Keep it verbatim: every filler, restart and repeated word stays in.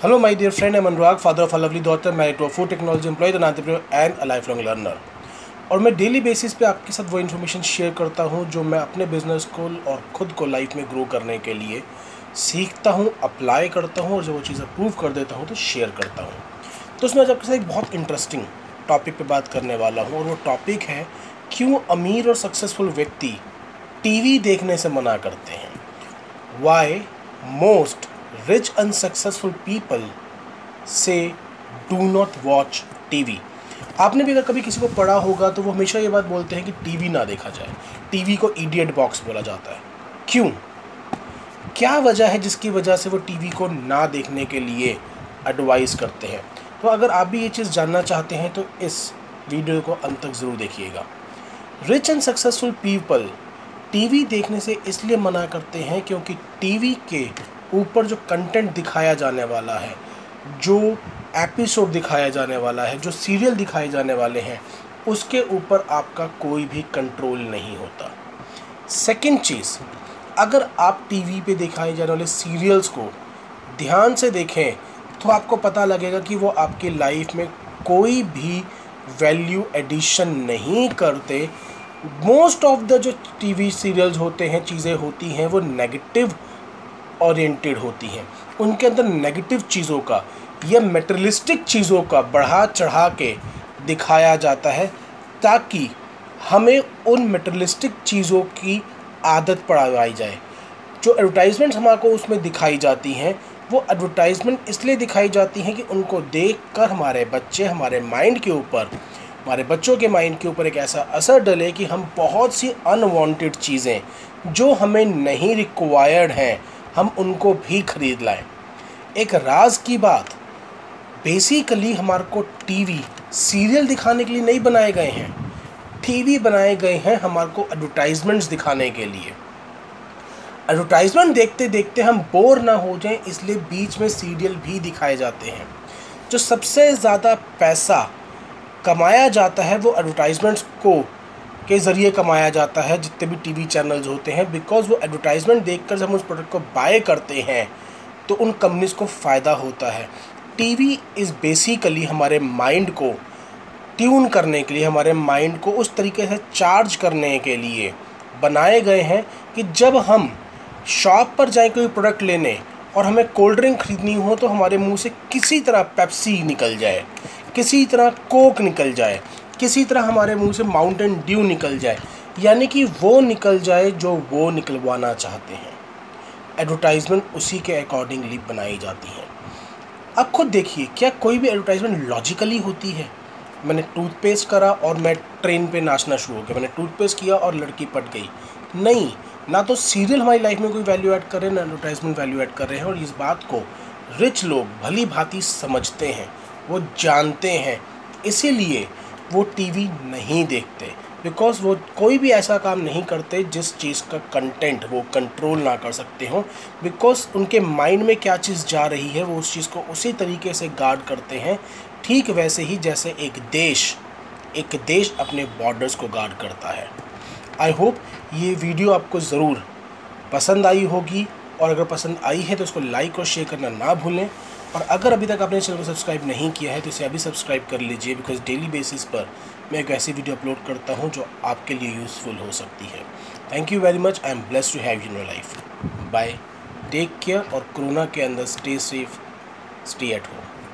Hello my dear friend, I am Anurag, father of a lovely daughter, married to a food technology employee, an entrepreneur and a lifelong learner। और मैं daily basis पे आपके साथ वो information share करता हूँ जो मैं अपने बिजनेस को और ख़ुद को लाइफ में ग्रो करने के लिए सीखता हूँ, अप्लाई करता हूँ और जब वो चीज़ अप्रूव कर देता हूँ तो शेयर करता हूँ। तो उसमें आज आपके साथ एक बहुत इंटरेस्टिंग टॉपिक पे बात करने वाला हूँ और वो टॉपिक है क्यों अमीर और सक्सेसफुल व्यक्ति टीवी देखने से मना करते हैं। Why most rich unsuccessful people say do not watch TV. आपने भी अगर कभी किसी को पढ़ा होगा तो वो हमेशा ये बात बोलते हैं कि टीवी ना देखा जाए। टीवी को इडियट बॉक्स बोला जाता है। क्यों? क्या वजह है जिसकी वजह से वो टीवी को ना देखने के लिए एडवाइस करते हैं? तो अगर आप भी ये चीज़ जानना चाहते हैं तो इस वीडियो को अंत तक ज़रूर देखिएगा। Rich and successful people TV देखने से इसलिए मना करते हैं क्योंकि टीवी के ऊपर जो कंटेंट दिखाया जाने वाला है, जो एपिसोड दिखाया जाने वाला है, जो सीरियल दिखाए जाने वाले हैं, उसके ऊपर आपका कोई भी कंट्रोल नहीं होता। सेकंड चीज़, अगर आप टीवी पे दिखाए जाने वाले सीरियल्स को ध्यान से देखें तो आपको पता लगेगा कि वो आपकी लाइफ में कोई भी वैल्यू एडिशन नहीं करते। मोस्ट ऑफ द जो टीवी सीरियल्स होते हैं, चीज़ें होती हैं, वो नेगेटिव ओरिएंटेड होती हैं। उनके अंदर नेगेटिव चीज़ों का या मटेरियलिस्टिक चीज़ों का बढ़ा चढ़ा के दिखाया जाता है ताकि हमें उन मटेरियलिस्टिक चीज़ों की आदत पड़वाई जाए। जो एडवर्टाइजमेंट्स हमारे उसमें दिखाई जाती हैं, वो एडवर्टाइजमेंट इसलिए दिखाई जाती हैं कि उनको देखकर हमारे बच्चे हमारे माइंड के ऊपर हमारे बच्चों के माइंड के ऊपर एक ऐसा असर डले कि हम बहुत सी अनवांटेड चीज़ें जो हमें नहीं रिक्वायर्ड हैं हम उनको भी ख़रीद लाएं। एक राज की बात, बेसिकली हमारे को टीवी सीरियल दिखाने के लिए नहीं बनाए गए हैं। टीवी बनाए गए हैं हमारे को एडवर्टाइजमेंट्स दिखाने के लिए। एडवर्टाइजमेंट देखते देखते हम बोर ना हो जाएं, इसलिए बीच में सीरियल भी दिखाए जाते हैं। जो सबसे ज़्यादा पैसा कमाया जाता है वो एडवर्टाइजमेंट्स को के ज़रिए कमाया जाता है, जितने भी टीवी चैनल्स होते हैं, बिकॉज़ वो एडवर्टाइजमेंट देखकर जब हम उस प्रोडक्ट को बाय करते हैं तो उन कंपनीज़ को फ़ायदा होता है। टीवी इज़ बेसिकली हमारे माइंड को ट्यून करने के लिए, हमारे माइंड को उस तरीके से चार्ज करने के लिए बनाए गए हैं कि जब हम शॉप पर जाएं कोई प्रोडक्ट लेने और हमें कोल्ड ड्रिंक खरीदनी हो तो हमारे मुंह से किसी तरह पेप्सी निकल जाए, किसी तरह कोक निकल जाए, किसी तरह हमारे मुंह से माउंटेन ड्यू निकल जाए, यानी कि वो निकल जाए जो वो निकलवाना चाहते हैं। एडवर्टाइजमेंट उसी के अकॉर्डिंगली बनाई जाती है। अब खुद देखिए, क्या कोई भी एडवर्टाइजमेंट लॉजिकली होती है? मैंने टूथपेस्ट करा और मैं ट्रेन पे नाचना शुरू हो गया, मैंने टूथपेस्ट किया और लड़की पट गई। नहीं, ना तो सीरियल हमारी लाइफ में कोई वैल्यू ऐड कर रहे हैं, ना एडवर्टाइजमेंट वैल्यू ऐड कर रहे हैं। और इस बात को रिच लोग भली भांति समझते हैं, वो जानते हैं, इसीलिए वो टीवी नहीं देखते, बिकॉज वो कोई भी ऐसा काम नहीं करते जिस चीज़ का कंटेंट वो कंट्रोल ना कर सकते हों। बिकॉज उनके माइंड में क्या चीज़ जा रही है वो उस चीज़ को उसी तरीके से गार्ड करते हैं। ठीक वैसे ही जैसे एक देश एक देश अपने बॉर्डर्स को गार्ड करता है। आई होप ये वीडियो आपको ज़रूर पसंद आई होगी और अगर पसंद आई है तो उसको लाइक और शेयर करना ना भूलें। और अगर अभी तक आपने चैनल को सब्सक्राइब नहीं किया है तो इसे अभी सब्सक्राइब कर लीजिए, बिकॉज डेली बेसिस पर मैं एक ऐसी वीडियो अपलोड करता हूँ जो आपके लिए यूज़फुल हो सकती है। Thank you very much. I am blessed to have you in my life. Bye, take care और कोरोना के अंदर stay safe, stay at home.